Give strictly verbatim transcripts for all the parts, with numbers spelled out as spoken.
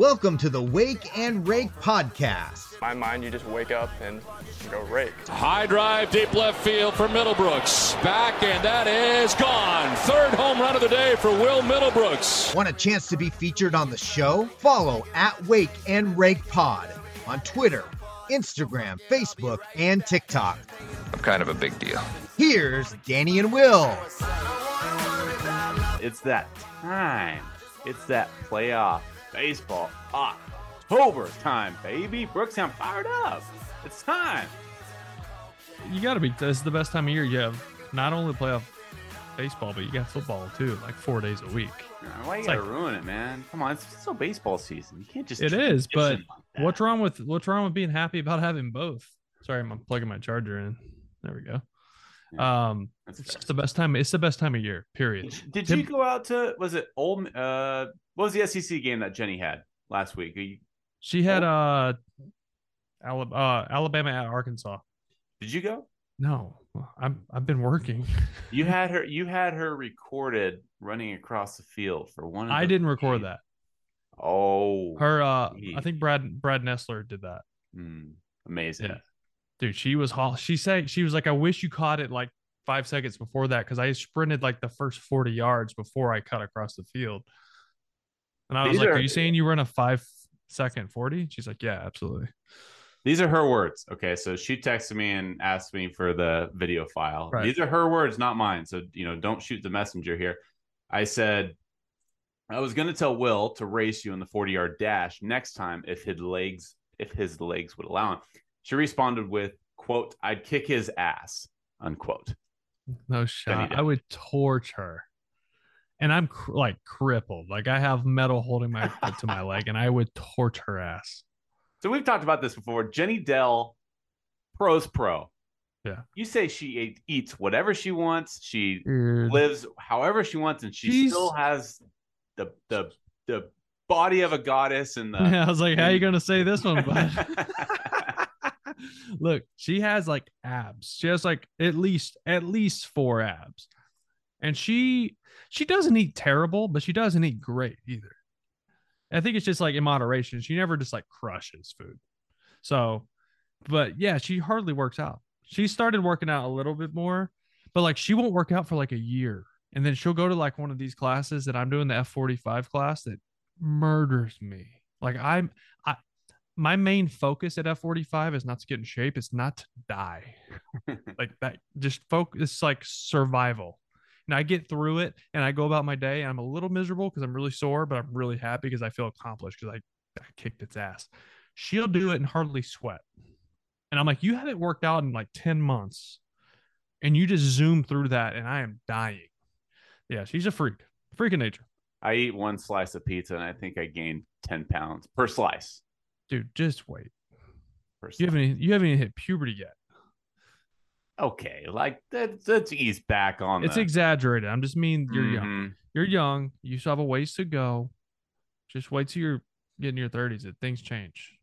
Welcome to the Wake and Rake Podcast. In my mind, you just wake up and go rake. High drive, deep left field for Middlebrooks. Back, and that is gone. Third home run of the day for Will Middlebrooks. Want a chance to be featured on the show? Follow at Wake and Rake Pod on Twitter, Instagram, Facebook, and TikTok. I'm kind of a big deal. Here's Danny and Will. It's that time. It's that playoff baseball October time, baby. Brooks, I'm fired up. It's time. You got to be. This is the best time of year. You have not only playoff baseball, but you got football too, like four days a week. Why you got to like, ruin it, man? Come on, it's still baseball season. You can't just. It is, but like what's wrong with what's wrong with being happy about having both? Sorry, I'm plugging my charger in. There we go. Yeah, um, it's just the best time. It's the best time of year. Period. Did Tim, you go out to? Was it old? Uh, what was the S E C game that Jenny had last week? You, she had uh, Alabama, uh, Alabama at Arkansas. Did you go? No, I'm. I've been working. You had her. You had her recorded running across the field for one. Of I didn't record games. That. Oh, her. Uh, geez. I think Brad Brad Nessler did that. Mm, amazing. Yeah. Dude, she was hot. She said she was like, I wish you caught it like five seconds before that because I sprinted like the first forty yards before I cut across the field. And I was these like, are, are you saying you were in a five second forty? She's like, yeah, absolutely. These are her words. Okay. So she texted me and asked me for the video file. Right. These are her words, not mine. So, you know, don't shoot the messenger here. I said, I was going to tell Will to race you in the forty yard dash next time if his legs, if his legs would allow him. She responded with, quote, I'd kick his ass, unquote. No shot. I would torch her. And I'm cr- like crippled. Like I have metal holding my foot to my leg and I would torch her ass. So we've talked about this before. Jenny Dell, pro's pro. Yeah. You say she ate, eats whatever she wants. She Dude. lives however she wants. And she She's... still has the, the, the body of a goddess. And the... yeah, I was like, how are you going to say this one, bud? Look, she has like abs. She has like at least at least four abs, and she she doesn't eat terrible, but she doesn't eat great either. I think it's just like in moderation. She never just like crushes food. So, but yeah, she hardly works out. She started working out a little bit more, but like she won't work out for like a year, and then she'll go to like one of these classes that I'm doing, the F forty-five class that murders me. Like I'm I. My main focus at F forty-five is not to get in shape. It's not to die. Like that just focus. It's like survival. And I get through it and I go about my day. And I'm a little miserable because I'm really sore, but I'm really happy because I feel accomplished because I, I kicked its ass. She'll do it and hardly sweat. And I'm like, you haven't worked out in like ten months and you just zoom through that. And I am dying. Yeah. She's a freak, freak of nature. I eat one slice of pizza and I think I gained ten pounds per slice. Dude, just wait. First you haven't even, you haven't even hit puberty yet. Okay, like that, let's ease back on. It's the... exaggerated. I'm just mean you're mm-hmm. young. You're young. You still have a ways to go. Just wait till you're getting your thirties. If things change.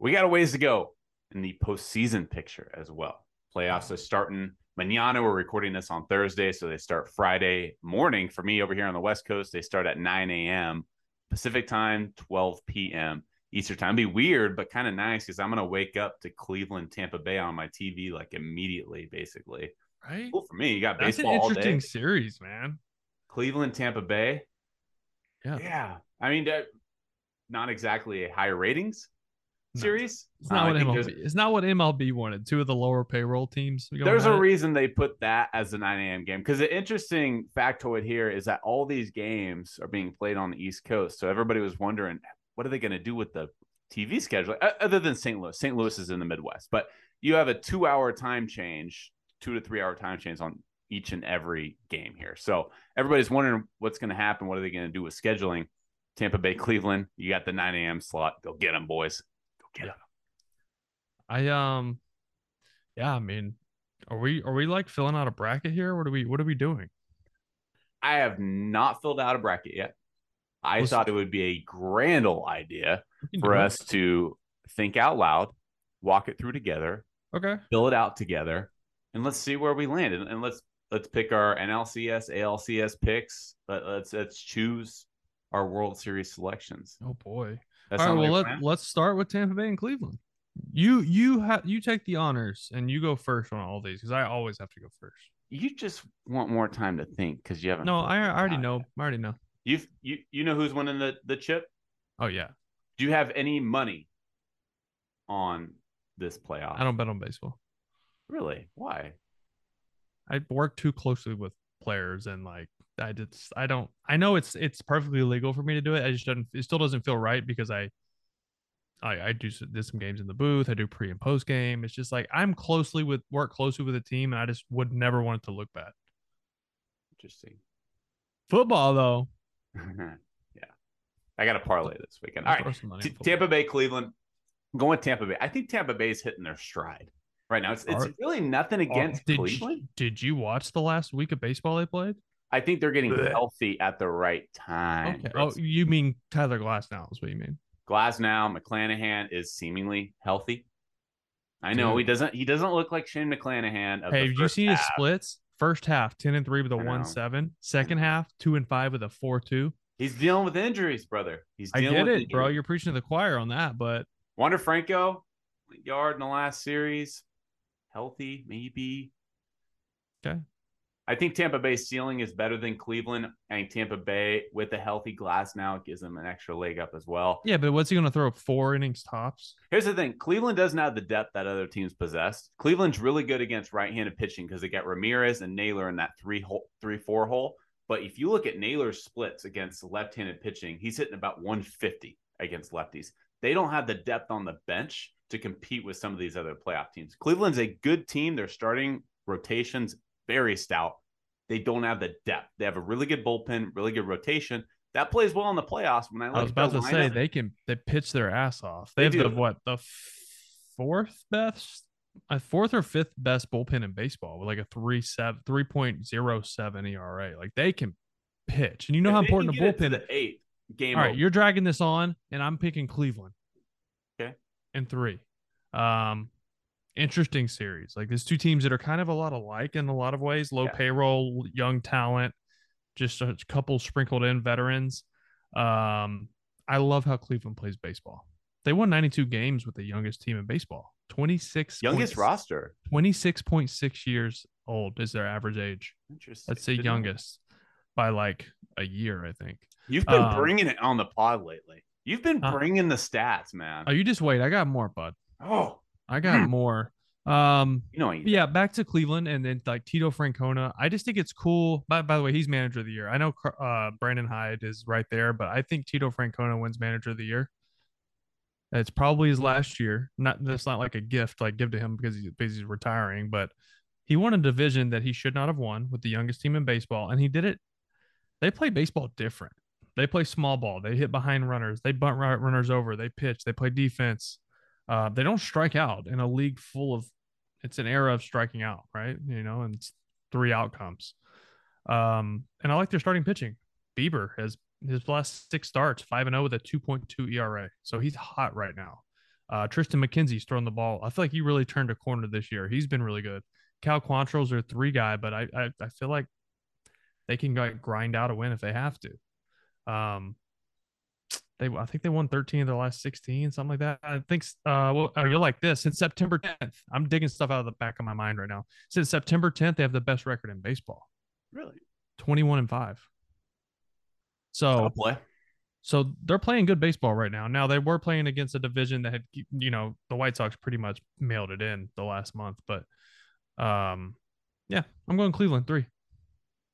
We got a ways to go in the postseason picture as well. Playoffs are starting mañana. We're recording this on Thursday, so they start Friday morning for me over here on the West Coast. They start at nine a.m. Pacific time, twelve p.m. Eastern time. It'd be weird, but kind of nice because I'm gonna wake up to Cleveland, Tampa Bay on my T V like immediately, basically. Right. Cool for me. You got baseball all day. That's an interesting series, man. Cleveland, Tampa Bay. Yeah. Yeah. I mean, that, not exactly a high ratings no. series. It's not, um, what M L B, it's not what M L B wanted. Two of the lower payroll teams. There's a it. reason they put that as the nine a.m. game because the interesting factoid here is that all these games are being played on the East Coast. So everybody was wondering. What are they going to do with the T V schedule other than Saint Louis? Saint Louis is in the Midwest, but you have a two hour time change, two to three hour time change on each and every game here. So everybody's wondering what's going to happen. What are they going to do with scheduling? Tampa Bay, Cleveland, you got the nine a.m. slot. Go get them, boys. Go get them. I, um, yeah, I mean, are we, are we like filling out a bracket here? What are we, what are we doing? I have not filled out a bracket yet. I What's thought it would be a grand old idea for us to think out loud, walk it through together, okay, fill it out together, and let's see where we land. And, and let's let's pick our N L C S, A L C S picks. Let, let's let's choose our World Series selections. Oh boy. That's All right, well let, let's start with Tampa Bay and Cleveland. You you have you take the honors and you go first on all these because I always have to go first. You just want more time to think because you haven't. No, I, I already know. Yet. I already know. You you you know who's winning the, the chip? Oh yeah. Do you have any money on this playoff? I don't bet on baseball. Really? Why? I work too closely with players and like I just I don't I know it's it's perfectly legal for me to do it. I just don't it still doesn't feel right because I I I do did some games in the booth. I do pre and post game. It's just like I'm closely with work closely with a team and I just would never want it to look bad. Interesting. Football though. Yeah. I got a parlay this weekend. All right. T- Tampa Bay, Cleveland. I'm going with Tampa Bay. I think Tampa Bay is hitting their stride right now. It's it's Are, really nothing against did Cleveland. You, did you watch the last week of baseball they played? I think they're getting Blech. healthy at the right time. Okay. Oh, you mean Tyler Glasnow is what you mean. Glasnow, McClanahan is seemingly healthy. I know Dude. he doesn't. He doesn't look like Shane McClanahan. Of hey, have you seen half. his splits? First half, ten and three with a one seven. Second half, two and five with a four two. He's dealing with injuries, brother. He's dealing I get with it, injuries. bro. You're preaching to the choir on that, but Wander Franco yard in the last series, healthy maybe. Okay. I think Tampa Bay's ceiling is better than Cleveland, and Tampa Bay with a healthy Glasnow gives them an extra leg up as well. Yeah, but what's he going to throw up four innings tops? Here's the thing. Cleveland doesn't have the depth that other teams possess. Cleveland's really good against right-handed pitching because they got Ramirez and Naylor in that three hole, three, four hole. But if you look at Naylor's splits against left-handed pitching, he's hitting about one fifty against lefties. They don't have the depth on the bench to compete with some of these other playoff teams. Cleveland's a good team. They're starting rotations very stout. They don't have the depth. They have a really good bullpen, really good rotation. That plays well in the playoffs. When I, I was about to say, they can they pitch their ass off. They, they have do. the what the fourth best, a fourth or fifth best bullpen in baseball with like a three seven three point zero seven E R A. Like they can pitch, and you know if how important the bullpen. The eighth game. All right, over. You're dragging this on, and I'm picking Cleveland. Okay, and three. Um. Interesting series. Like there's two teams that are kind of a lot alike in a lot of ways. Low yeah. payroll, young talent, just a couple sprinkled in veterans. Um, I love how Cleveland plays baseball. They won ninety-two games with the youngest team in baseball. twenty-six youngest points, roster. twenty-six point six years old is their average age. Interesting. Let's say youngest by like a year, I think. You've been um, bringing it on the pod lately. You've been bringing uh, the stats, man. Oh, you just wait. I got more, bud. Oh. I got more. Um, you know, yeah, back to Cleveland and then like Tito Francona. I just think it's cool. By, by the way, he's manager of the year. I know uh, Brandon Hyde is right there, but I think Tito Francona wins manager of the year. It's probably his last year. Not that's not like a gift like give to him because he's, because he's retiring, but he won a division that he should not have won with the youngest team in baseball, and he did it. They play baseball different. They play small ball. They hit behind runners. They bunt runners over. They pitch. They play defense. Uh, they don't strike out in a league full of, it's an era of striking out, right? You know, and it's three outcomes. Um, and I like their starting pitching. Bieber has his last six starts, five and zero with a two point two E R A, so he's hot right now. Uh, Tristan McKenzie's throwing the ball. I feel like he really turned a corner this year. He's been really good. Cal Quantrill's their three guy, but I I, I feel like they can like grind out a win if they have to. Um, They, I think they won thirteen of their last sixteen, something like that. I think, uh, well, you're like this since September tenth. I'm digging stuff out of the back of my mind right now. Since September tenth, they have the best record in baseball. Really? twenty-one and five. So, so they're playing good baseball right now. Now, they were playing against a division that had, you know, the White Sox pretty much mailed it in the last month. But, um, yeah, I'm going Cleveland three.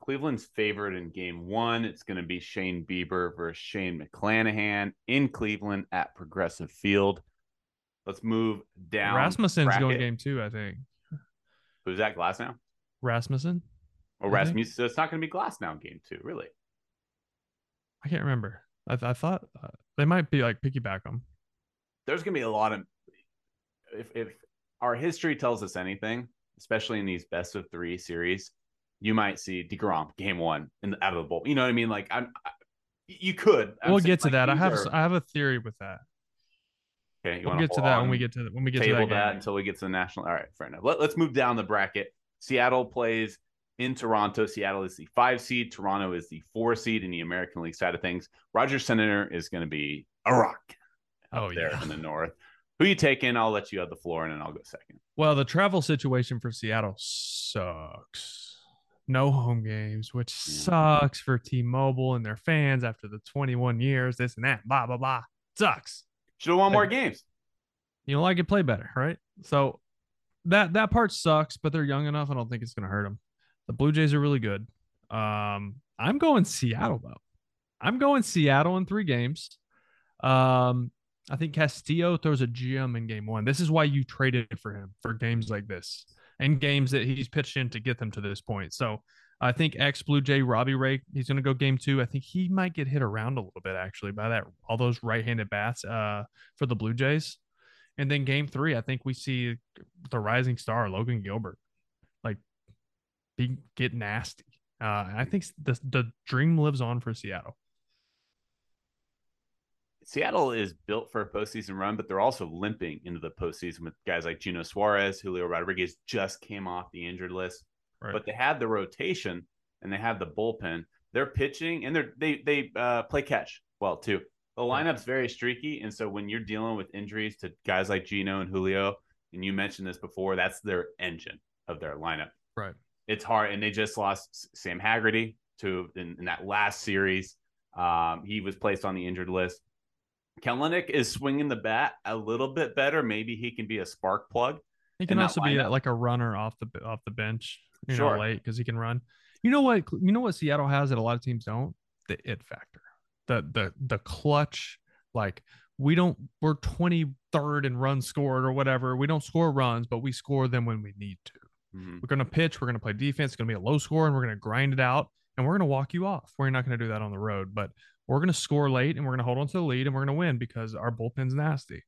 Cleveland's favored in game one. It's going to be Shane Bieber versus Shane McClanahan in Cleveland at Progressive Field. Let's move down. Rasmussen's bracket. Going game two, I think. Who's that, Glasnow? Rasmussen. Oh, Rasmussen. So it's not going to be Glasnow game two, really. I can't remember. I, th- I thought uh, they might be like piggyback them. There's going to be a lot of. If, if our history tells us anything, especially in these best of three series, you might see DeGrom game one in the, out of the bowl. You know what I mean? Like I'm, I, you could. I'm we'll saying, get to like, that. I have are... I have a theory with that. Okay, you we'll want to get to that when we get to the, when we get table to that, that until we get to the national. All right, fair enough. Let, let's move down the bracket. Seattle plays in Toronto. Seattle is the five seed. Toronto is the four seed in the American League side of things. Roger Center is going to be a rock up oh, there yeah. in the North. Who you taking? I'll let you have the floor, and then I'll go second. Well, the travel situation for Seattle sucks. No home games, which sucks for T-Mobile and their fans after the twenty-one years, this and that, blah, blah, blah. Sucks. Should have won more games. You know, I could play better, right? So that that part sucks, but they're young enough. I don't think it's going to hurt them. The Blue Jays are really good. Um, I'm going Seattle, though. I'm going Seattle in three games. Um, I think Castillo throws a gem in game one. This is why you traded for him, for games like this and games that he's pitched in to get them to this point. So I think ex-Blue Jay Robbie Ray, he's going to go game two. I think he might get hit around a little bit, actually, by that all those right-handed bats uh, for the Blue Jays. And then game three, I think we see the rising star, Logan Gilbert, like be, get nasty. Uh, I think the, the dream lives on for Seattle. Seattle is built for a postseason run, but they're also limping into the postseason with guys like Geno Suarez. Julio Rodriguez just came off the injured list, right. But they have the rotation and they have the bullpen. They're pitching and they're, they they uh, play catch well too. The lineup's very streaky, and so when you're dealing with injuries to guys like Geno and Julio, and you mentioned this before, that's their engine of their lineup. Right. It's hard, and they just lost Sam Haggerty to in, in that last series. Um, he was placed on the injured list. Kelenic is swinging the bat a little bit better. Maybe he can be a spark plug. He can also be a, like a runner off the off the bench, you sure. know, late because he can run. You know what? You know what Seattle has that a lot of teams don't? The it factor, the the the clutch. Like we don't. We're twenty-third in runs scored or whatever. We don't score runs, but we score them when we need to. Mm-hmm. We're gonna pitch. We're gonna play defense. It's gonna be a low score, and we're gonna grind it out. And we're gonna walk you off. We're not gonna do that on the road, but. We're going to score late and we're going to hold on to the lead and we're going to win because our bullpen's nasty.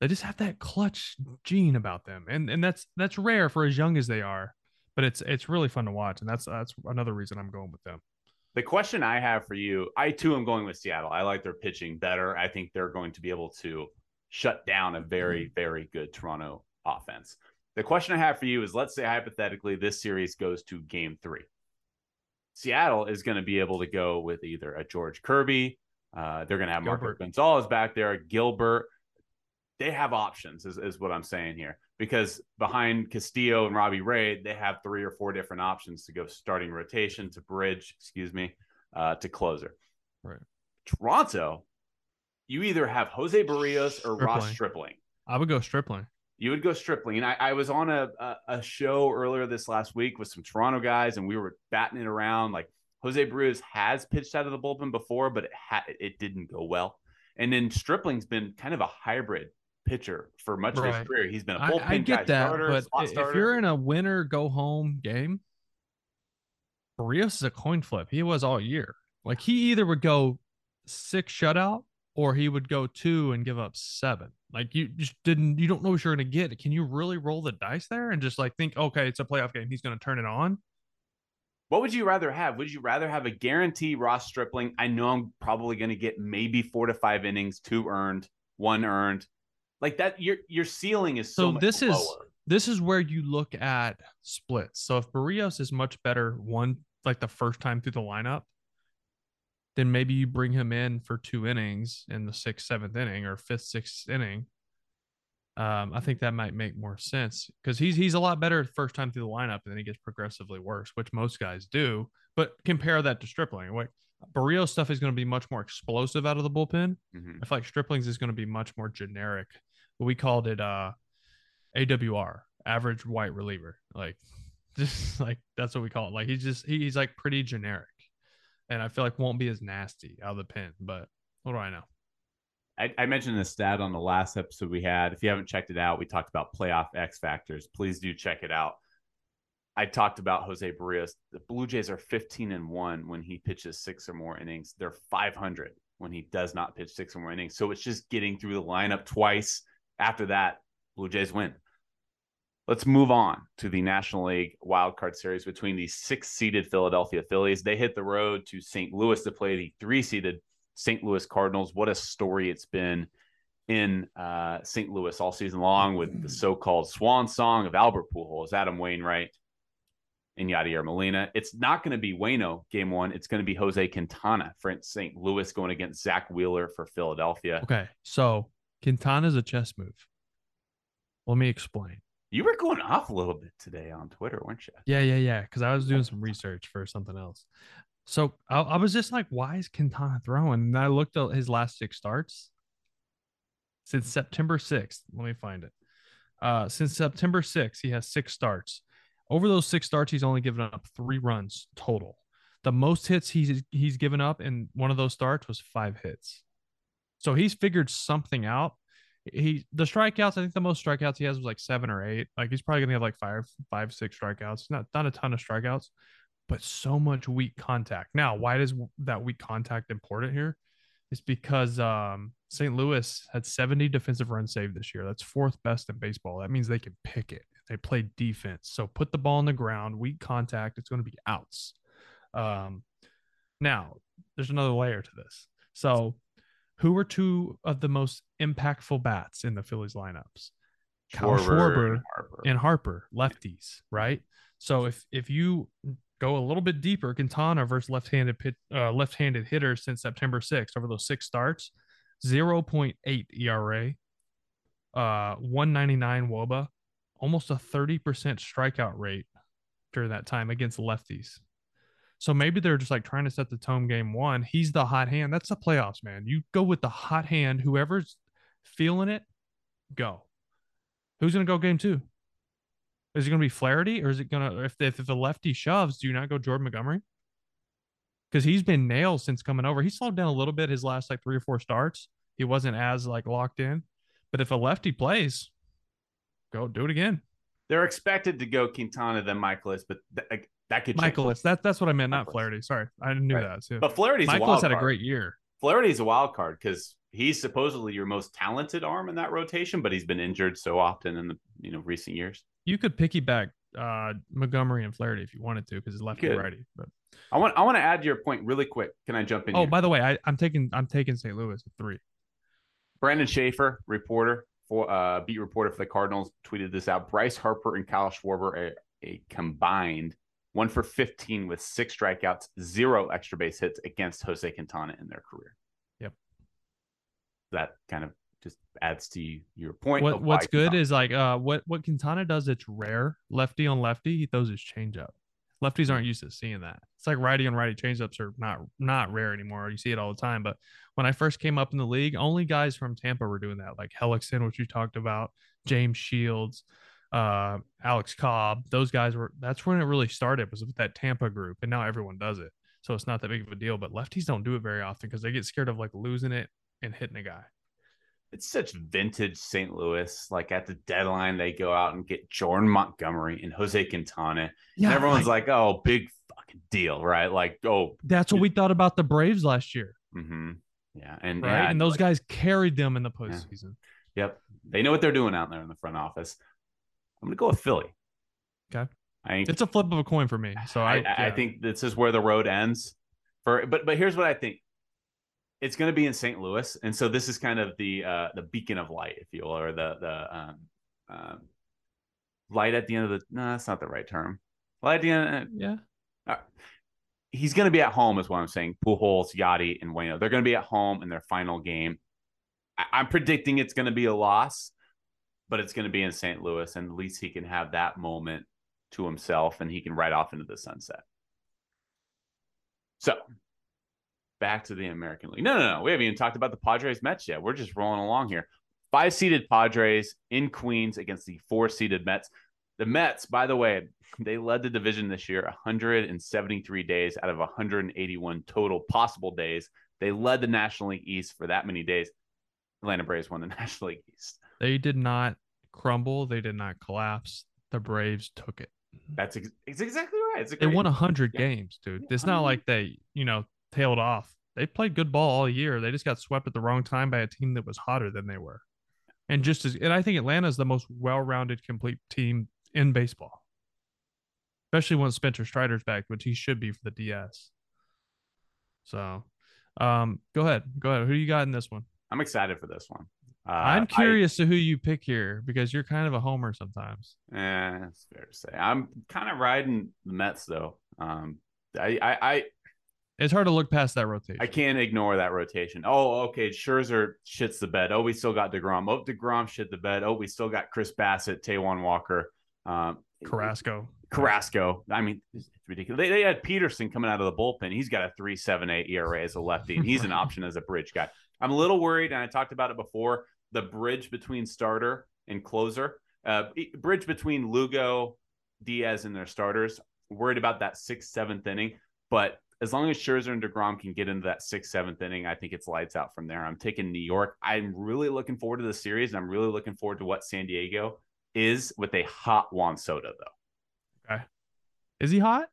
They just have that clutch gene about them. And and that's that's rare for as young as they are, but it's it's really fun to watch. And that's that's another reason I'm going with them. The question I have for you, I too am going with Seattle. I like their pitching better. I think they're going to be able to shut down a very, very good Toronto offense. The question I have for you is, let's say hypothetically this series goes to game three. Seattle is going to be able to go with either a George Kirby. Uh, they're going to have Marco Gonzalez back there, Gilbert. They have options is, is what I'm saying here, because behind Castillo and Robbie Ray, they have three or four different options to go starting rotation to bridge, excuse me, uh, to closer. Right. Toronto, you either have José Berríos or Stripling. Ross Stripling. I would go Stripling. You would go Stripling. And I, I was on a, a a show earlier this last week with some Toronto guys, and we were batting it around. Like José Berríos has pitched out of the bullpen before, but it ha- it didn't go well. And then Stripling's been kind of a hybrid pitcher for much right. of his career. He's been a bullpen I, I get guy that, starter, but slot if starter. You're in a winner go home game, Berríos is a coin flip. He was all year. Like he either would go six shutout or he would go two and give up seven. Like you just didn't, you don't know what you're going to get. Can you really roll the dice there and just like think, okay, it's a playoff game. He's going to turn it on. What would you rather have? Would you rather have a guarantee Ross Stripling? I know I'm probably going to get maybe four to five innings, two earned, one earned like that. Your, your ceiling is so, so much this lower. is, this is where you look at splits. So if Berríos is much better one, like the first time through the lineup, then maybe you bring him in for two innings in the sixth, seventh inning or fifth, sixth inning. Um, I think that might make more sense because he's he's a lot better first time through the lineup, and then he gets progressively worse, which most guys do. But compare that to Stripling. Like Berríos stuff is going to be much more explosive out of the bullpen. Mm-hmm. I feel like Stripling's is going to be much more generic. We called it uh, A W R, average white reliever. Like just like that's what we call it. Like he's just he, he's like pretty generic. And I feel like won't be as nasty out of the pen, but what do I know? I, I mentioned this stat on the last episode we had. If you haven't checked it out, we talked about playoff X factors. Please do check it out. I talked about José Berríos. The Blue Jays are fifteen and one when he pitches six or more innings. They're five hundred when he does not pitch six or more innings. So it's just getting through the lineup twice. After that, Blue Jays win. Let's move on to the National League Wild Card Series between the six-seeded Philadelphia Phillies. They hit the road to Saint Louis to play the three-seeded Saint Louis Cardinals. What a story it's been in uh, Saint Louis all season long with the so-called swan song of Albert Pujols, Adam Wainwright. and Yadier Molina. It's not going to be Waino game one. It's going to be Jose Quintana for Saint Louis going against Zach Wheeler for Philadelphia. Okay, so Quintana's a chess move. Let me explain. You were going off a little bit today on Twitter, weren't you? Yeah, yeah, yeah, because I was doing some research for something else. So I, I was just like, why is Quintana throwing? And I looked at his last six starts. Since September sixth, let me find it. Uh, since September sixth, he has six starts. Over those six starts, he's only given up three runs total. The most hits he's, he's given up in one of those starts was five hits. So he's figured something out. He the strikeouts, I think the most strikeouts he has was like seven or eight. Like he's probably going to have like five, five, six strikeouts. Not, not a ton of strikeouts, but so much weak contact. Now, why does that weak contact important here? It's because um, Saint Louis had seventy defensive runs saved this year. That's fourth best in baseball. That means they can pick it. They play defense. So put the ball on the ground, weak contact. It's going to be outs. Um, now, there's another layer to this. So who were two of the most impactful bats in the Phillies lineups? Kyle Schwarber and Harper, lefties, right? So if if you go a little bit deeper, Quintana versus left-handed pit, uh, left-handed hitters since September sixth over those six starts, zero point eight E R A, uh, one ninety-nine WOBA, almost a thirty percent strikeout rate during that time against lefties. So maybe they're just like trying to set the tone game one. He's the hot hand. That's the playoffs, man. You go with the hot hand. Whoever's feeling it, go. Who's going to go game two? Is it going to be Flaherty, or is it going to, if if the lefty shoves, do you not go Jordan Montgomery? Because he's been nailed since coming over. He slowed down a little bit his last like three or four starts. He wasn't as like locked in. But if a lefty plays, go do it again. They're expected to go Quintana then Michaelis, but th- that could Michaelis. That that's what I meant, not Flaherty. Sorry, I knew right. that too. But Flaherty's Michaelis a wild had card. a great year. Flaherty's a wild card because he's supposedly your most talented arm in that rotation, but he's been injured so often in the you know recent years. You could piggyback uh, Montgomery and Flaherty if you wanted to, because it's lefty and righty. But I want I want to add to your point really quick. Can I jump in? Oh, here? by the way, I, I'm taking I'm taking Saint Louis at three. Brandon Schaefer, reporter for uh, beat reporter for the Cardinals, tweeted this out. Bryce Harper and Kyle Schwarber a, a combined one for fifteen with six strikeouts, zero extra base hits against Jose Quintana in their career. Yep. That kind of just adds to your point. What, what's good Quintana. is like uh, what what Quintana does. It's rare lefty on lefty. He throws his changeup. Lefties aren't used to seeing that. It's like righty on righty changeups are not not rare anymore. You see it all the time. But when I first came up in the league, only guys from Tampa were doing that, like Hellickson, which you talked about, James Shields, uh, Alex Cobb. Those guys were. That's when it really started, was with that Tampa group, and now everyone does it. So it's not that big of a deal. But lefties don't do it very often because they get scared of like losing it and hitting a guy. It's such vintage Saint Louis. Like at the deadline, they go out and get Jordan Montgomery and Jose Quintana. Yeah, and everyone's like, like, oh, big fucking deal, right? Like, oh. That's dude. what we thought about the Braves last year. Mm-hmm. Yeah. And, right? yeah, and those like, guys carried them in the postseason. Yeah. Yep. They know what they're doing out there in the front office. I'm going to go with Philly. Okay. I, it's a flip of a coin for me. So I, I, yeah. I think this is where the road ends. For But, but here's what I think. It's going to be in Saint Louis, and so this is kind of the uh, the beacon of light, if you will, or the the um, um, light at the end of the. No, that's not the right term. Light at the end. Of, yeah. Right. He's going to be at home, is what I'm saying. Pujols, Yachty, and Waino. They're going to be at home in their final game. I- I'm predicting it's going to be a loss, but it's going to be in Saint Louis, and at least he can have that moment to himself, and he can ride off into the sunset. So. Back to the American League. No, no, no. We haven't even talked about the Padres Mets yet. We're just rolling along here. Five-seeded Padres in Queens against the four-seeded Mets. The Mets, by the way, they led the division this year one hundred seventy-three days out of one hundred eighty-one total possible days. They led the National League East for that many days. Atlanta Braves won the National League East. They did not crumble. They did not collapse. The Braves took it. That's ex- it's exactly right. It's a they won one hundred game. games, dude. Yeah, it's not like they, you know, tailed off. They played good ball all year. They just got swept at the wrong time by a team that was hotter than they were. And just as, and I think Atlanta is the most well-rounded, complete team in baseball, especially once Spencer Strider's back, which he should be for the D S. So, um, go ahead, go ahead. Who you got in this one? I'm excited for this one. Uh, I'm curious I, to who you pick here, because you're kind of a homer sometimes. Yeah, that's fair to say. I'm kind of riding the Mets though. Um, I, I, I it's hard to look past that rotation. I can't ignore that rotation. Oh, okay. Scherzer shits the bed. Oh, we still got DeGrom. Oh, DeGrom shit the bed. Oh, we still got Chris Bassett, Taijuan Walker, um, Carrasco. Carrasco. I mean, it's ridiculous. They, they had Peterson coming out of the bullpen. He's got a three seven eight E R A as a lefty, and he's an option as a bridge guy. I'm a little worried, and I talked about it before. The bridge between starter and closer, uh, bridge between Lugo, Diaz, and their starters. Worried about that sixth, seventh inning. But as long as Scherzer and DeGrom can get into that sixth, seventh inning, I think it's lights out from there. I'm taking New York. I'm really looking forward to the series, and I'm really looking forward to what San Diego is with a hot Juan Soto, though. Okay. Is he hot?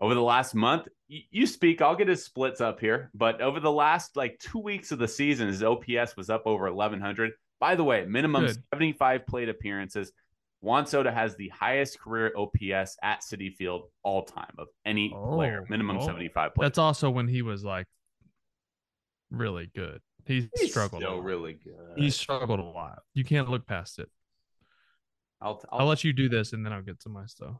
Over the last month, you speak, I'll get his splits up here, but over the last like two weeks of the season, his O P S was up over eleven hundred. By the way, minimum Good. seventy-five plate appearances. Juan Soto has the highest career O P S at Citi Field all time of any oh, player, minimum oh. seventy-five plate. That's also when he was like really good. He He's struggled still a lot. really good. He struggled a lot. You can't look past it. I'll, I'll, I'll let you do this, and then I'll get to my stuff.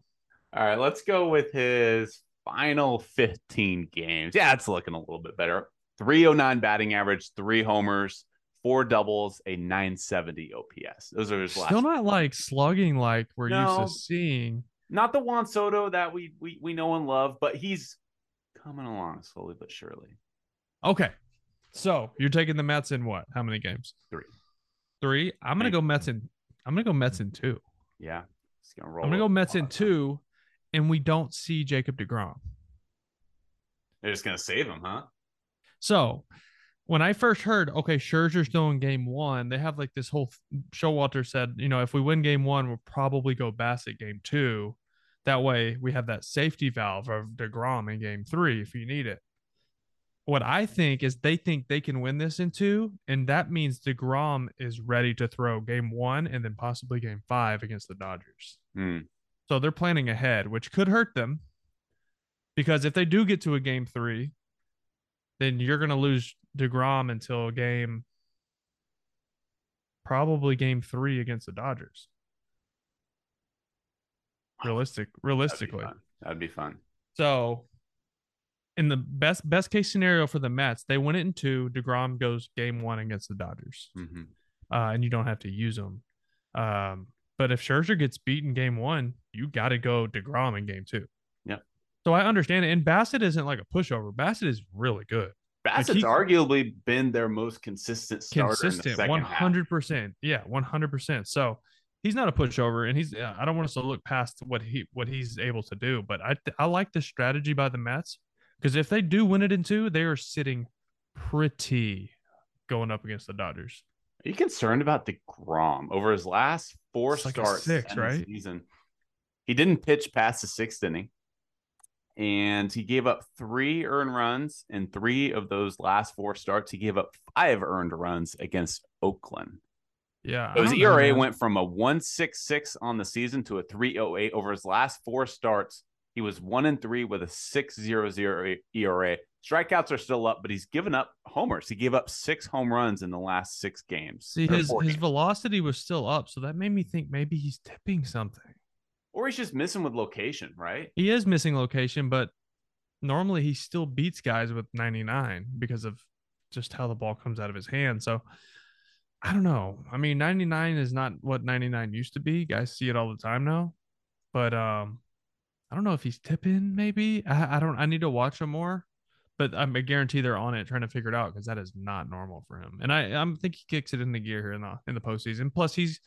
All right, let's go with his final fifteen games. Yeah, it's looking a little bit better. three oh nine batting average, three homers, four doubles, a nine seventy O P S. Those are his last. Still not like slugging like we're no, used to seeing. Not the Juan Soto that we, we we know and love, but he's coming along slowly but surely. Okay, so you're taking the Mets in what? How many games? Three. Three. I'm gonna go Mets in. I'm gonna go Mets in two. Yeah, it's gonna roll. I'm gonna go Mets in two. And we don't see Jacob DeGrom. They're just going to save him, huh? So when I first heard, okay, Scherzer's still in game one, they have like this whole th- Showalter said, you know, if we win game one, we'll probably go Bassett game two. That way we have that safety valve of DeGrom in game three if you need it. What I think is they think they can win this in two, and that means DeGrom is ready to throw game one and then possibly game five against the Dodgers. Hmm. So they're planning ahead, which could hurt them, because if they do get to a game three, then you're going to lose DeGrom until game, probably game three against the Dodgers. Realistic, realistically. That'd be fun. That'd be fun. So in the best, best case scenario for the Mets, they win it in two, DeGrom goes game one against the Dodgers, mm-hmm. uh, and you don't have to use them. Um, But if Scherzer gets beat in game one, you got to go DeGrom in game two. Yeah. So I understand it. And Bassett isn't like a pushover. Bassett is really good. Bassett's like arguably been their most consistent starter. Consistent, in the one hundred percent. Half. Yeah, one hundred percent. So he's not a pushover, and he's. I don't want us to look past what he what he's able to do. But I I like the strategy by the Mets, because if they do win it in two, they are sitting pretty going up against the Dodgers. Are you concerned about DeGrom? Over his last four like starts six, right? season, he didn't pitch past the sixth inning, and he gave up three earned runs in three of those last four starts. He gave up five earned runs against Oakland. Yeah, so his E R A went from a one sixty-six on the season to a three oh eight. Over his last four starts, he was one and three with a six oh oh E R A. Strikeouts are still up, but he's given up homers. He gave up six home runs in the last six games. See, his, his velocity was still up, so that made me think maybe he's tipping something. Or he's just missing with location, right? He is missing location, but normally he still beats guys with ninety-nine because of just how the ball comes out of his hand. So, I don't know. I mean, ninety-nine is not what ninety-nine used to be. Guys see it all the time now. But um, I don't know if he's tipping maybe. I, I don't. I need to watch him more. But I guarantee they're on it trying to figure it out, because that is not normal for him. And I, I think he kicks it in the gear here in the in the postseason. Plus, he's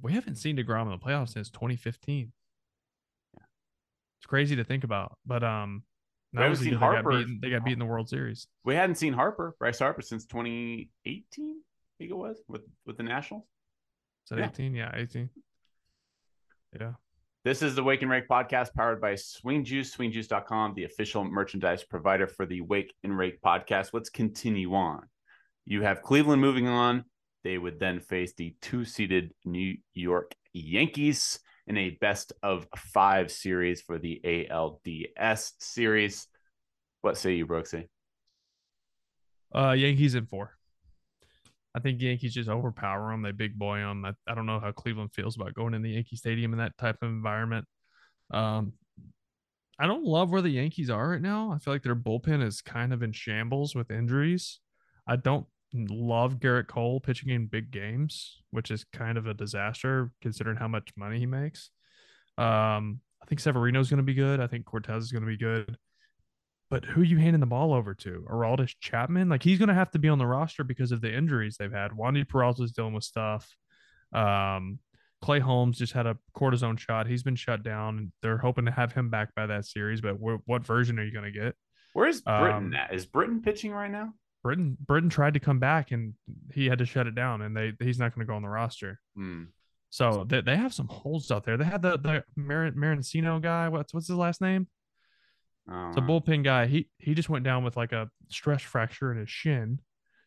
we haven't seen DeGrom in the playoffs since twenty fifteen. Yeah. It's crazy to think about. But um, we haven't seen Harper. They got, beaten, they got beat in the World Series. We hadn't seen Harper, Bryce Harper, since twenty eighteen, I think it was, with, with the Nationals. Is that yeah. eighteen? Yeah, eighteen. Yeah. This is the Wake and Rake podcast, powered by Swing Juice, swing juice dot com, the official merchandise provider for the Wake and Rake podcast. Let's continue on. You have Cleveland moving on. They would then face the two-seeded New York Yankees in a best of five series for the A L D S series. What say you, Brooksy? Uh, Yankees in four. I think Yankees just overpower them. They big boy them. I, I don't know how Cleveland feels about going in the Yankee Stadium in that type of environment. Um, I don't love where the Yankees are right now. I feel like their bullpen is kind of in shambles with injuries. I don't love Garrett Cole pitching in big games, which is kind of a disaster considering how much money he makes. Um, I think Severino's going to be good. I think Cortez is going to be good. But who are you handing the ball over to? Aroldis Chapman? Like, he's going to have to be on the roster because of the injuries they've had. Wandy Peralta's dealing with stuff. Um, Clay Holmes just had a cortisone shot. He's been shut down. They're hoping to have him back by that series, but wh- what version are you going to get? Where is Britain um, at? Is Britain pitching right now? Britain Britain tried to come back, and he had to shut it down, and they he's not going to go on the roster. Mm. So they, they have some holes out there. They had the, the Mar- Marancino guy. What's, what's his last name? It's a bullpen guy. He he just went down with like a stress fracture in his shin.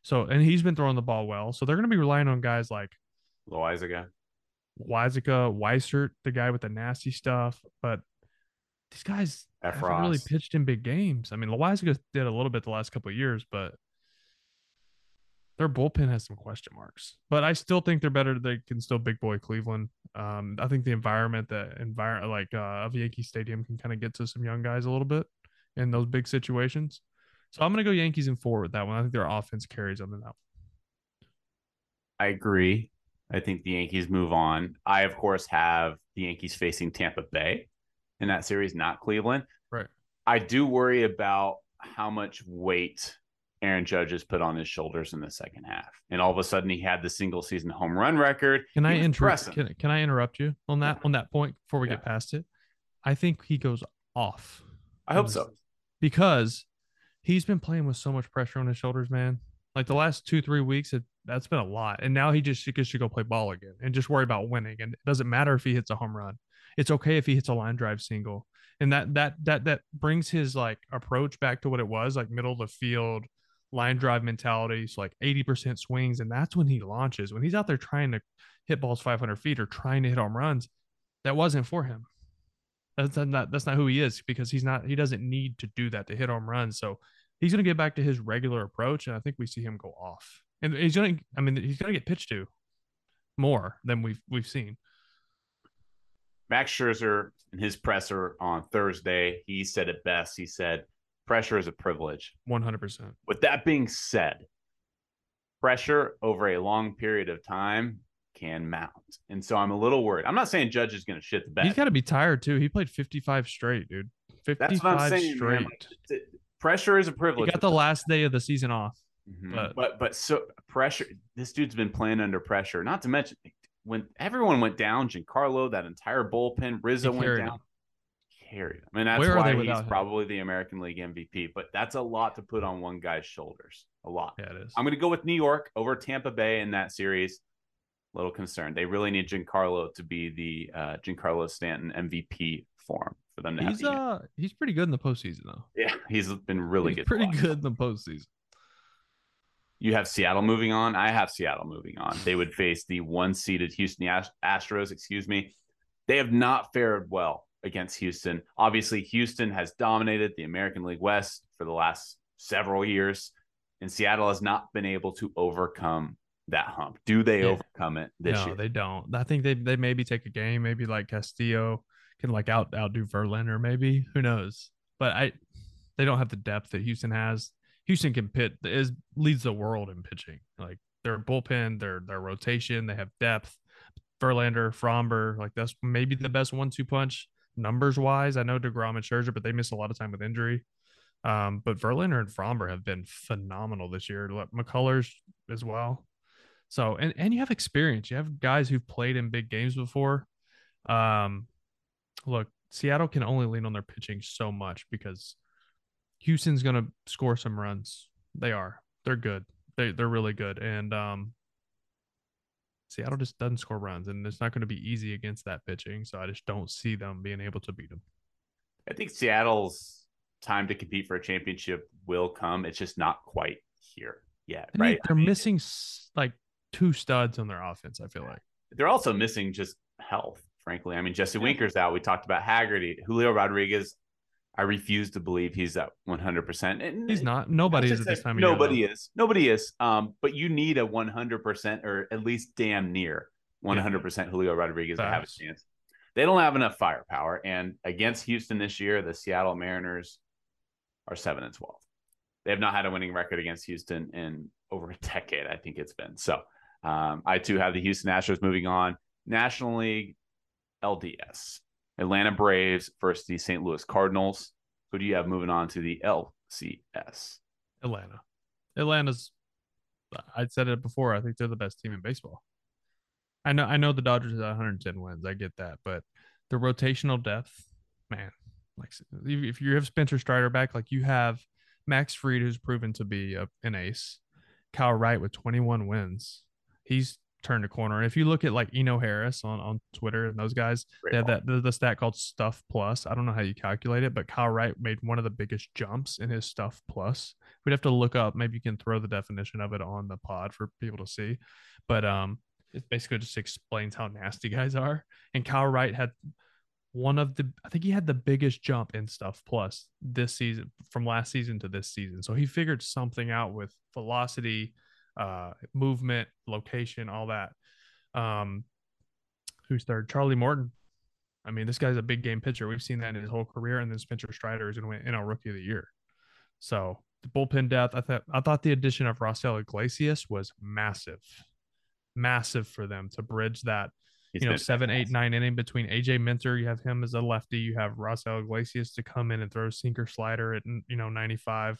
So, and he's been throwing the ball well. So they're going to be relying on guys like Loizaga, Loizaga, Weissert, the guy with the nasty stuff. But these guys F. haven't Ross. really pitched in big games. I mean, Loizaga did a little bit the last couple of years, but their bullpen has some question marks. But I still think they're better. They can still big boy Cleveland. Um, I think the environment, the environment like uh, of Yankee Stadium, can kind of get to some young guys a little bit in those big situations. So I'm going to go Yankees in four with that one. I think their offense carries them in that one. I agree. I think the Yankees move on. I, of course, have the Yankees facing Tampa Bay in that series, not Cleveland. Right. I do worry about how much weight Aaron Judge has put on his shoulders in the second half. And all of a sudden he had the single season home run record. Can I interrupt can, can I interrupt you on that on that point before we yeah. get past it? I think he goes off. I hope so. Because he's been playing with so much pressure on his shoulders, man. Like the last two, three weeks, it, that's been a lot. And now he just gets to go play ball again and just worry about winning. And it doesn't matter if he hits a home run. It's okay if he hits a line drive single. And that that that that brings his like approach back to what it was, like middle of the field line drive mentality, so like eighty percent swings, and that's when he launches. When he's out there trying to hit balls five hundred feet or trying to hit home runs, that wasn't for him. That's not that's not who he is, because he's not he doesn't need to do that to hit home runs. So he's going to get back to his regular approach, and I think we see him go off. And he's going to, I mean, he's going to get pitched to more than we've we've seen. Max Scherzer in his presser on Thursday, he said it best. He said, "Pressure is a privilege." one hundred percent. With that being said, pressure over a long period of time can mount. And so I'm a little worried. I'm not saying Judge is going to shit the bed. He's got to be tired, too. He played fifty-five straight, dude. fifty-five That's what I'm saying, straight. Man. Pressure is a privilege. He got the last day of the season off. Mm-hmm. But. but but so pressure. This dude's been playing under pressure. Not to mention, when everyone went down, Giancarlo, that entire bullpen, Rizzo went down. Him. Him. And that's why he's him? probably the American League M V P, but that's a lot to put on one guy's shoulders. A lot. Yeah, it is. I'm going to go with New York over Tampa Bay in that series. A little concerned. They really need Giancarlo to be the uh, Giancarlo Stanton M V P form for them to he's, have. Uh, he's pretty good in the postseason, though. Yeah, he's been really he's good. Pretty good in the postseason. You have Seattle moving on. I have Seattle moving on. They would face the one-seeded Houston Astros, excuse me. They have not fared well against Houston. Obviously, Houston has dominated the American League West for the last several years, and Seattle has not been able to overcome that hump. Do they yeah. overcome it this no, year? No, they don't. I think they they maybe take a game, maybe like Castillo can like out outdo Verlander, maybe. Who knows? But I they don't have the depth that Houston has. Houston can pit is leads the world in pitching. Like their bullpen, their their rotation, they have depth. Verlander, Fromber, like that's maybe the best one-two punch. Numbers wise, I know DeGrom and Scherzer, but they miss a lot of time with injury. Um, but Verlander and Fromber have been phenomenal this year. McCullers as well. So, and, and you have experience. You have guys who've played in big games before. Um, look, Seattle can only lean on their pitching so much because Houston's going to score some runs. They are. They're good. They, they're really good. And um, Seattle just doesn't score runs, and it's not going to be easy against that pitching. So I just don't see them being able to beat them. I think Seattle's time to compete for a championship will come. It's just not quite here yet, I mean, right? They're I mean, missing like two studs on their offense, I feel like. They're also missing just health, frankly. I mean, Jesse Winker's out. We talked about Haggerty. Julio Rodriguez I refuse to believe he's at one hundred percent. And he's not. Nobody is at this time of year. Nobody is. Nobody is. Um, but you need a one hundred percent or at least damn near one hundred percent yeah. Julio Rodriguez to have a chance. They don't have enough firepower. And against Houston this year, the Seattle Mariners are seven and twelve. They have not had a winning record against Houston in over a decade, I think it's been. So um, I, too, have the Houston Astros moving on. National League L D S. Atlanta Braves versus the Saint Louis Cardinals. Who do you have moving on to the L C S? Atlanta. Atlanta's, I'd said it before, I think they're the best team in baseball. I know I know the Dodgers have one hundred ten wins. I get that. But the rotational depth, man, like if you have Spencer Strider back, like you have Max Fried, who's proven to be a, an ace. Kyle Wright with twenty-one wins. He's turned a corner. And if you look at like Eno Harris on, on Twitter and those guys, Great they have ball. that the, the stat called Stuff Plus. I don't know how you calculate it, but Kyle Wright made one of the biggest jumps in his Stuff Plus. We'd have to look up. Maybe you can throw the definition of it on the pod for people to see. But um, it basically just explains how nasty guys are. And Kyle Wright had one of the, I think he had the biggest jump in Stuff Plus this season from last season to this season. So he figured something out with velocity, uh, movement, location, all that. Um, who's third? Charlie Morton. I mean, this guy's a big game pitcher. We've seen that in his whole career. And then Spencer Strider is going to win N L Rookie of the Year. So the bullpen depth, I thought, I thought the addition of Rossell Iglesias was massive, massive for them to bridge that. He's you know, seven, eight, nine inning between A J Minter. You have him as a lefty. You have Rossell Iglesias to come in and throw sinker slider at, you know, ninety-five.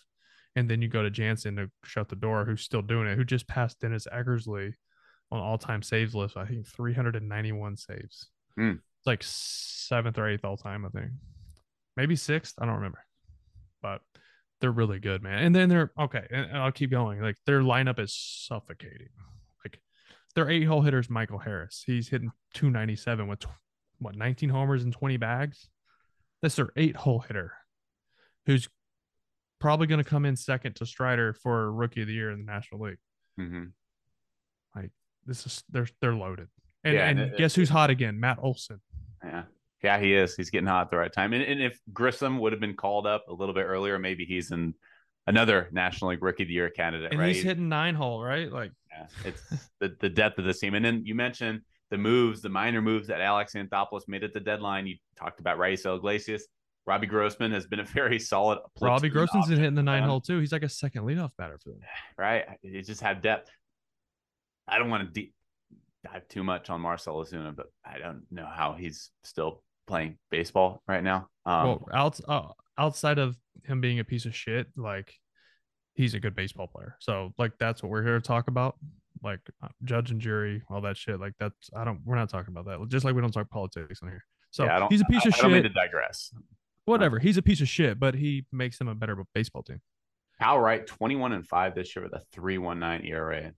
And then you go to Jansen to shut the door, who's still doing it, who just passed Dennis Eckersley on all-time saves list. I think three hundred ninety-one saves. Mm. It's like seventh or eighth all-time, I think. Maybe sixth. I don't remember. But they're really good, man. And then they're – okay, and, and I'll keep going. Like, their lineup is suffocating. Like, their eight-hole hitter is Michael Harris. He's hitting two ninety-seven with, what, nineteen homers and twenty bags? That's their eight-hole hitter who's – probably going to come in second to Strider for Rookie of the Year in the National League. Mm-hmm. Like this is they're they're loaded, and yeah, and it, guess it, who's hot again? Matt Olson. Yeah, yeah, he is. He's getting hot at the right time. And and if Grissom would have been called up a little bit earlier, maybe he's in another National League Rookie of the Year candidate. And right? He's hitting nine hole, right? Like yeah, it's the the depth of this team. And then you mentioned the moves, the minor moves that Alex Anthopoulos made at the deadline. You talked about Raisel Iglesias. Robbie Grossman has been a very solid. Robbie Grossman's been hitting the nine hole too. He's like a second leadoff batter for them, right? He just had depth. I don't want to de- dive too much on Marcell Ozuna, but I don't know how he's still playing baseball right now. Um, well, out, uh, outside of him being a piece of shit, like he's a good baseball player. So, like that's what we're here to talk about. Like judge and jury, all that shit. Like that's I don't. We're not talking about that. Just like we don't talk politics on here. So yeah, he's a piece I, of I shit. I don't mean to digress. Whatever. He's a piece of shit, but he makes them a better baseball team. Kyle Wright, twenty-one and five this year with a three point one nine E R A.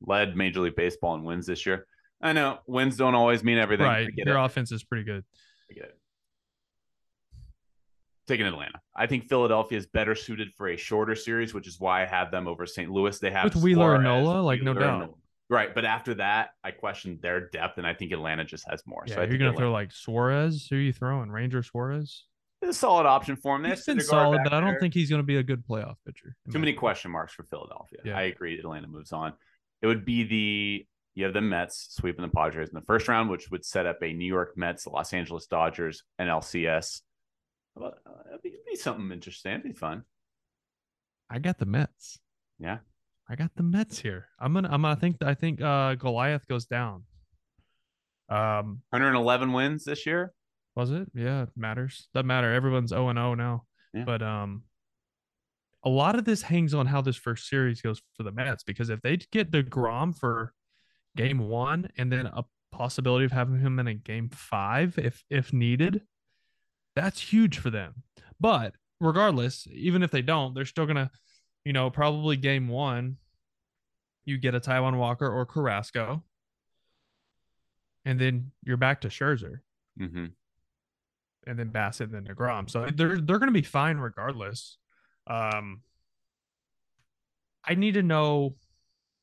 Led Major League Baseball in wins this year. I know wins don't always mean everything. Right. Their it. offense is pretty good. I get it. Taking Atlanta. I think Philadelphia is better suited for a shorter series, which is why I have them over Saint Louis. They have with Wheeler and Nola, like Wheeler no doubt. Nola. Right, but after that, I questioned their depth, and I think Atlanta just has more. Yeah, so I you're going to throw like Suarez. Who are you throwing? Ranger Suarez? It's a solid option for him. He's been solid, but I don't think he's going to be a good playoff pitcher. Too many question marks for Philadelphia. Yeah. I agree. Atlanta moves on. It would be the you have the Mets sweeping the Padres in the first round, which would set up a New York Mets, Los Angeles Dodgers, and L C S. It'd be, be something interesting. It'd be fun. I got the Mets. Yeah, I got the Mets here. I'm gonna. I'm. I think. I think. Uh, Goliath goes down. Um, one hundred eleven wins this year. Was it? Yeah, it matters. Doesn't matter. Everyone's oh and oh now. Yeah. But um, a lot of this hangs on how this first series goes for the Mets, because if they get DeGrom for game one and then a possibility of having him in a game five if if needed, that's huge for them. But regardless, even if they don't, they're still going to, you know, probably game one, you get a Taiwan Walker or Carrasco, and then you're back to Scherzer. Mm-hmm. And then Bassett and then DeGrom. So they're they're going to be fine regardless. Um, I need to know.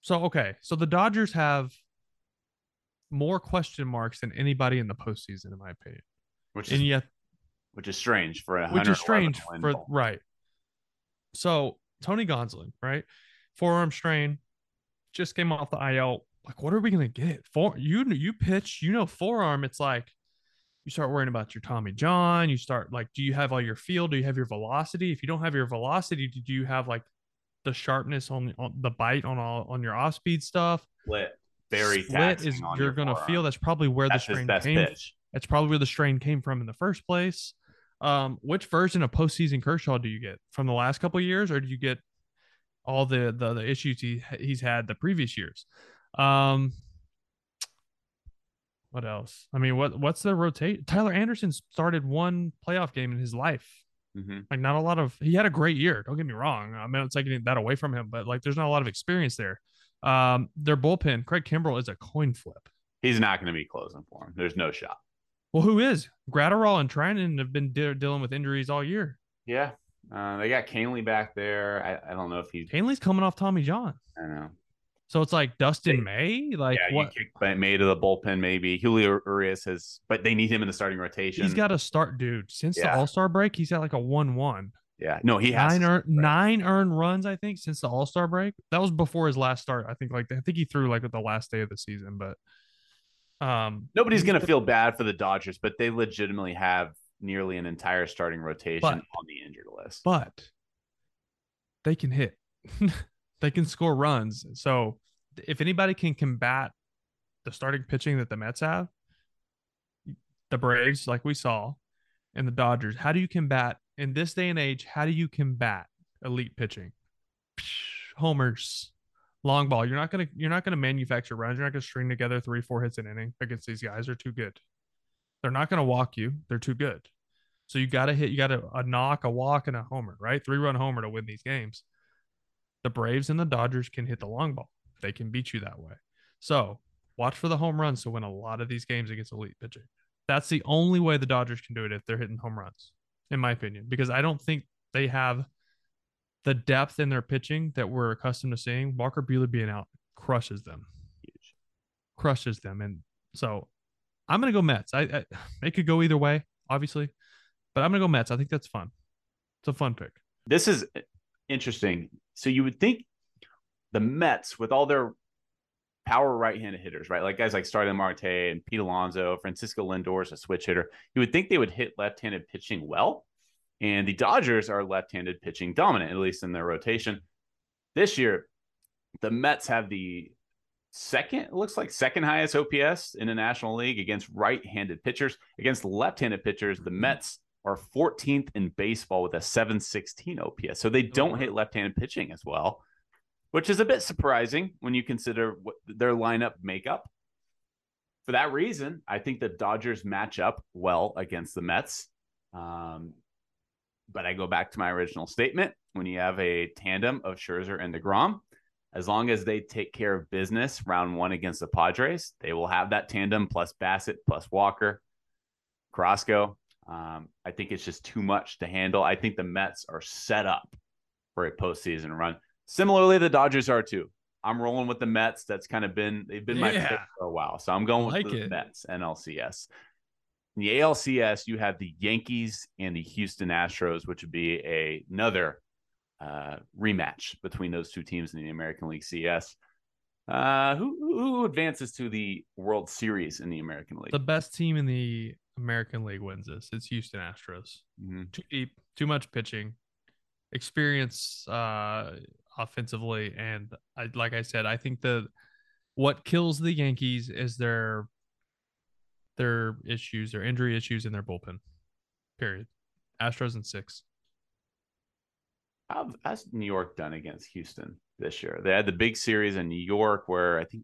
So, okay. So the Dodgers have more question marks than anybody in the postseason, in my opinion. Which and is yet which is strange for a which is strange for ball. Right. So Tony Gonsolin, right, forearm strain, just came off the I L. Like, what are we gonna get? For you, you pitch, you know, forearm. It's like you start worrying about your Tommy John. You start like, do you have all your feel? Do you have your velocity? If you don't have your velocity, do you have like the sharpness on, on the bite on all on your off speed stuff? Split, very split is on you're your gonna forearm. Feel. That's probably where that's the strain came. Pitch. That's probably where the strain came from in the first place. Um, which version of postseason Kershaw do you get from the last couple of years, or do you get all the the, the issues he he's had the previous years? Um, what else? I mean, what what's the rotate? Tyler Anderson started one playoff game in his life. Mm-hmm. Like, not a lot of. He had a great year. Don't get me wrong. I'm not taking that away from him, but like, there's not a lot of experience there. Um, their bullpen, Craig Kimbrell, is a coin flip. He's not going to be closing for him. There's no shot. Well, who is? Gratterall and Trinan have been de- dealing with injuries all year. Yeah. Uh, they got Canely back there. I, I don't know if he's... Canely's coming off Tommy John. I know. So it's like Dustin they, May? Like yeah, what? You kick May to the bullpen maybe. Julio Rodriguez has... But they need him in the starting rotation. He's got to start, dude. Since yeah. the All-Star break, he's at like a one one. Yeah. No, he has... Nine, earn, nine earned runs, I think, since the All-Star break. That was before his last start. I think like I think he threw like at the last day of the season, but... Um, nobody's going to feel bad for the Dodgers, but they legitimately have nearly an entire starting rotation but, on the injured list. But they can hit. They can score runs. So if anybody can combat the starting pitching that the Mets have, the Braves, like we saw, and the Dodgers, how do you combat in this day and age? How do you combat elite pitching? Homers. Long ball. You're not gonna. You're not gonna manufacture runs. You're not gonna string together three, four hits an inning against these guys. They're too good. They're not gonna walk you. They're too good. So you gotta hit. You gotta a knock, a walk, and a homer. Right, three run homer to win these games. The Braves and the Dodgers can hit the long ball. They can beat you that way. So watch for the home runs to win a lot of these games against elite pitching. That's the only way the Dodgers can do it, if they're hitting home runs, in my opinion, because I don't think they have the depth in their pitching that we're accustomed to seeing. Walker Buehler being out crushes them. Huge. Crushes them. And so I'm going to go Mets. I, I It could go either way, obviously, but I'm going to go Mets. I think that's fun. It's a fun pick. This is interesting. So you would think the Mets, with all their power right-handed hitters, right? Like guys like Starlin Marte and Pete Alonso, Francisco Lindor is a switch hitter. You would think they would hit left-handed pitching well. And the Dodgers are left-handed pitching dominant, at least in their rotation. This year, the Mets have the second, it looks like second highest O P S in the National League against right-handed pitchers. Against left-handed pitchers, the Mets are fourteenth in baseball with a seven sixteen O P S. So they don't hit left-handed pitching as well, which is a bit surprising when you consider what their lineup makeup. For that reason, I think the Dodgers match up well against the Mets. Um, But I go back to my original statement. When you have a tandem of Scherzer and DeGrom, as long as they take care of business round one against the Padres, they will have that tandem plus Bassett, plus Walker, Carrasco. Um, I think it's just too much to handle. I think the Mets are set up for a postseason run. Similarly, the Dodgers are too. I'm rolling with the Mets. That's kind of been, they've been yeah. my pick for a while. So I'm going like with the it. Mets, N L C S. In the A L C S, you have the Yankees and the Houston Astros, which would be a, another uh, rematch between those two teams in the American League C S. Uh, who, who advances to the World Series in the American League? The best team in the American League wins this. It's Houston Astros. Mm-hmm. Too deep, too much pitching, experience uh, offensively, and I, like I said, I think the what kills the Yankees is their their issues, their injury issues in their bullpen, period. Astros in six. How has New York done against Houston this year? They had the big series in New York where I think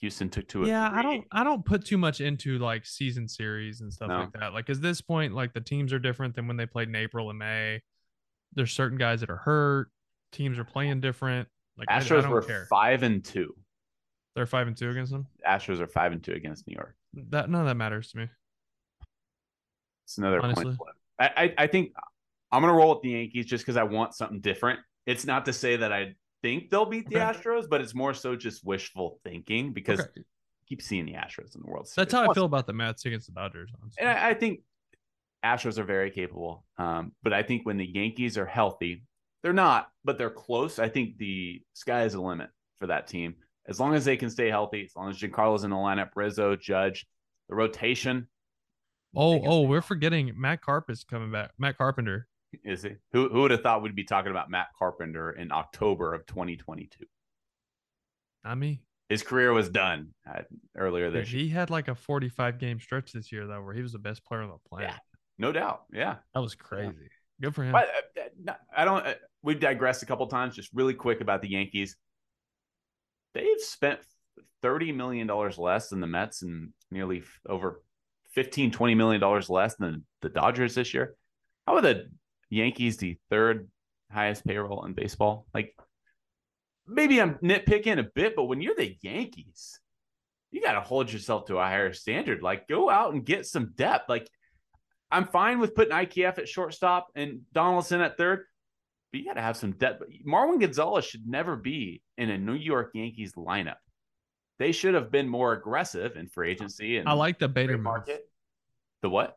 Houston took two. Yeah, I don't I don't put too much into like season series and stuff no. like that. Like at this point, like the teams are different than when they played in April and May. There's certain guys that are hurt. Teams are playing different. Like Astros I, I don't were care. five and two. They're five and two against them. Astros are five and two against New York. That none of that matters to me. It's another Honestly. point. I, I I think I'm gonna roll with the Yankees just because I want something different. It's not to say that I think they'll beat the okay. Astros, but it's more so just wishful thinking because okay. I keep seeing the Astros in the World Series. That's how I feel about the Mets against the Dodgers. Honestly. And I, I think Astros are very capable. Um, but I think when the Yankees are healthy, they're not, but they're close. I think the sky is the limit for that team. As long as they can stay healthy, as long as Giancarlo's in the lineup, Rizzo, Judge, the rotation. Oh, oh, we're forgetting Matt Carpenter's coming back. Matt Carpenter. Is he? Who, who would have thought we'd be talking about Matt Carpenter in October of twenty twenty-two? Not me. His career was done uh, earlier this year. He had like a forty-five game stretch this year, though, where he was the best player on the planet. Yeah, no doubt. Yeah. That was crazy. Yeah. Good for him. But, uh, I don't. Uh, we've digressed a couple times. Just really quick about the Yankees. They've spent thirty million dollars less than the Mets and nearly f- over fifteen, twenty million dollars less than the Dodgers this year. How are the Yankees the third highest payroll in baseball? Like, maybe I'm nitpicking a bit, but when you're the Yankees, you got to hold yourself to a higher standard. Like, go out and get some depth. Like, I'm fine with putting I K F at shortstop and Donaldson at third, but you got to have some depth. Marwin Gonzalez should never be in a New York Yankees lineup. They should have been more aggressive in free agency. And I like the Bader market. The what?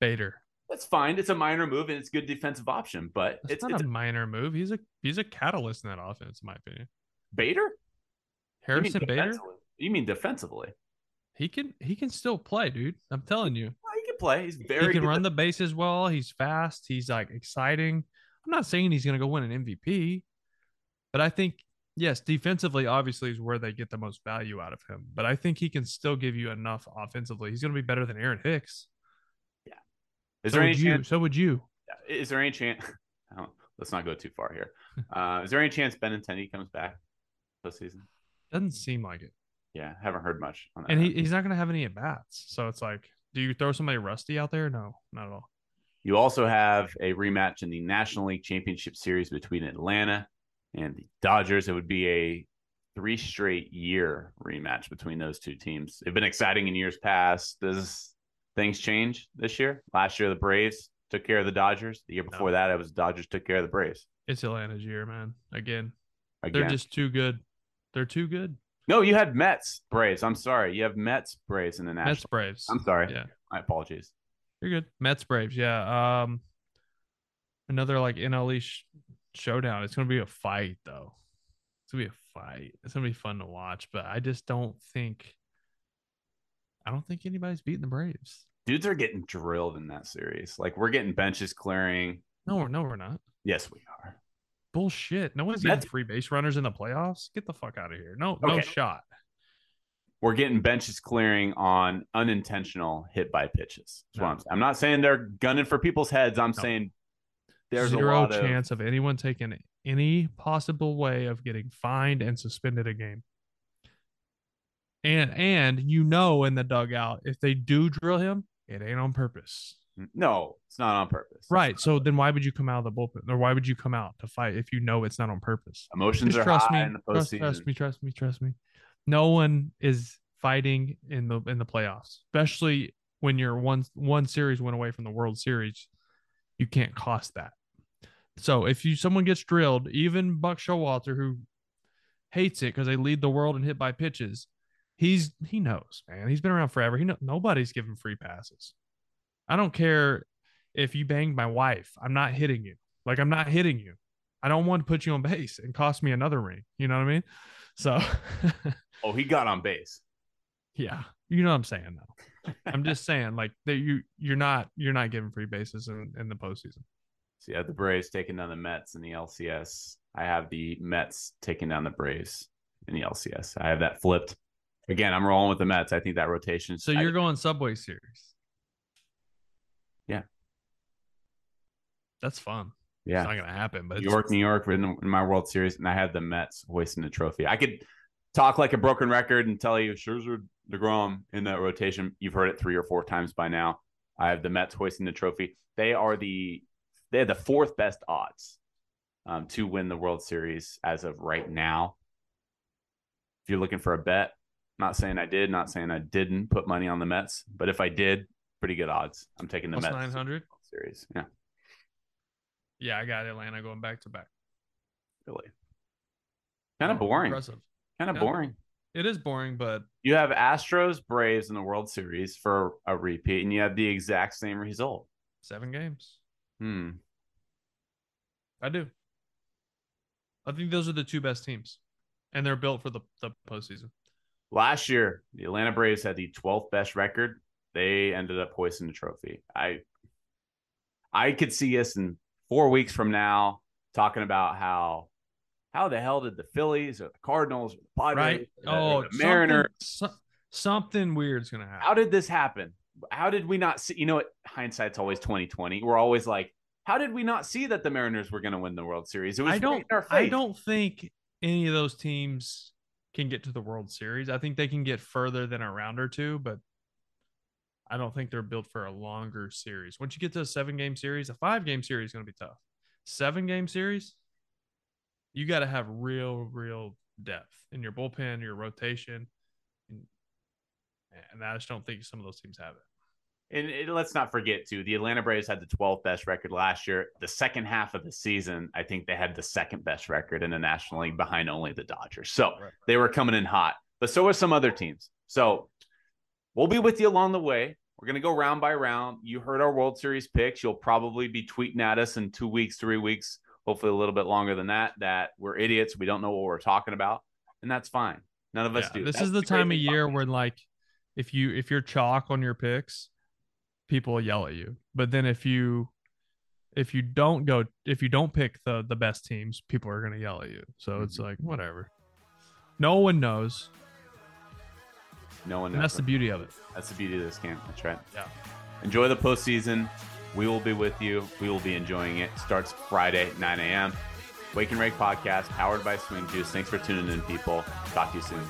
Bader. That's fine. It's a minor move and it's a good defensive option, but That's it's not it's, a minor move. He's a he's a catalyst in that offense, in my opinion. Bader? Harrison Bader? You mean defensively? He can he can still play, dude. I'm telling you. He can play. He's very He can good. Run the bases well. He's fast. He's like exciting. I'm not saying he's going to go win an M V P, but I think, yes, defensively, obviously, is where they get the most value out of him. But I think he can still give you enough offensively. He's going to be better than Aaron Hicks. Yeah. Is so there any you, chance? So would you? Is there any chance? Let's not go too far here. Uh, is there any chance Benintendi comes back this season? Doesn't seem like it. Yeah, haven't heard much on that. And he, he's not going to have any at bats. So it's like, do you throw somebody rusty out there? No, not at all. You also have a rematch in the National League Championship Series between Atlanta and the Dodgers. It would be a three straight year rematch between those two teams. It's been exciting in years past. Does things change this year? Last year, the Braves took care of the Dodgers. The year before no. that, it was the Dodgers took care of the Braves. It's Atlanta's year, man. Again. Again. They're just too good. They're too good. No, you had Mets, Braves. I'm sorry. You have Mets, Braves in the National. Mets, Braves. I'm sorry. Yeah. My apologies. You're good. Mets, Braves, yeah. Um, another like N L East showdown. It's gonna be a fight, though. It's gonna be a fight. It's gonna be fun to watch, but I just don't think, I don't think anybody's beating the Braves. Dudes are getting drilled in that series. Like, we're getting benches clearing. No, we're no, we're not. Yes, we are. Bullshit. No one's getting free base runners in the playoffs. Get the fuck out of here. No, okay. no shot. We're getting benches clearing on unintentional hit by pitches. That's no. what I'm saying. I'm not saying they're gunning for people's heads. I'm no. saying there's Zero a lot of chance of anyone taking any possible way of getting fined and suspended a game. And, and you know, in the dugout, if they do drill him, it ain't on purpose. No, it's not on purpose. Right. So then why would you come out of the bullpen, or why would you come out to fight if you know it's not on purpose? Emotions Just are trust high me, in the postseason. Trust, trust me, trust me, trust me. No one is fighting in the in the playoffs, especially when you're one one series went away from the World Series. You can't cost that. So if you someone gets drilled, even Buck Showalter, who hates it because they lead the world in hit by pitches, he's he knows, man. He's been around forever. He know, nobody's giving free passes. I don't care if you banged my wife. I'm not hitting you. Like, I'm not hitting you. I don't want to put you on base and cost me another ring. You know what I mean? So. Oh, he got on base. Yeah. You know what I'm saying, though. I'm just saying, like, that you, you're not you're not giving free bases in, in the postseason. So, yeah, the Braves taking down the Mets in the L C S. I have the Mets taking down the Braves in the L C S. I have that flipped. Again, I'm rolling with the Mets. I think that rotation. So you're I, going Subway Series. Yeah. That's fun. Yeah. It's not going to happen. But New it's, York, New York, in my World Series, and I had the Mets hoisting the trophy. I could talk like a broken record and tell you Scherzer, DeGrom in that rotation. You've heard it three or four times by now. I have the Mets hoisting the trophy. They are the they have the fourth best odds um, to win the World Series as of right now. If you're looking for a bet, not saying I did, not saying I didn't put money on the Mets, but if I did, pretty good odds. I'm taking the Plus Mets nine hundred series. Yeah. Yeah, I got Atlanta going back to back. Really? Kind of boring. Impressive. Kind of yeah. boring. It is boring, but... You have Astros, Braves in the World Series for a repeat, and you have the exact same result. Seven games. Hmm. I do. I think those are the two best teams, and they're built for the, the postseason. Last year, the Atlanta Braves had the twelfth best record. They ended up hoisting the trophy. I I could see us in four weeks from now talking about how how the hell did the Phillies or the Cardinals or the Padres right? or the, oh, or the Mariners? Something, so, something weird's going to happen. How did this happen? How did we not see? You know what? Hindsight's always twenty twenty. We're always like, how did we not see that the Mariners were going to win the World Series? It was I don't, right in our face. I don't think any of those teams can get to the World Series. I think they can get further than a round or two, but I don't think they're built for a longer series. Once you get to a seven-game series, a five-game series is going to be tough. Seven-game series, you got to have real, real depth in your bullpen, your rotation, and, and I just don't think some of those teams have it. And it, let's not forget, too, the Atlanta Braves had the twelfth best record last year. The second half of the season, I think they had the second best record in the National League behind only the Dodgers. So right. They were coming in hot, but so were some other teams. So we'll be with you along the way. We're going to go round by round. You heard our World Series picks. You'll probably be tweeting at us in two weeks, three weeks, hopefully a little bit longer than that, that we're idiots. We don't know what we're talking about, and that's fine. None of us yeah, do. This that's is the time of year fun. Where, like, if, you, if you're chalk on your picks, people yell at you. But then if you if you don't go if you don't pick the the best teams, people are going to yell at you. So mm-hmm. It's like, whatever. No one knows. No one knows. And that's the beauty of it. That's the beauty of this game. That's right. Yeah. Enjoy the postseason. We will be with you. We will be enjoying it. Starts Friday at nine a.m. Wake and Rake Podcast, powered by Swing Juice. Thanks for tuning in, people. Talk to you soon.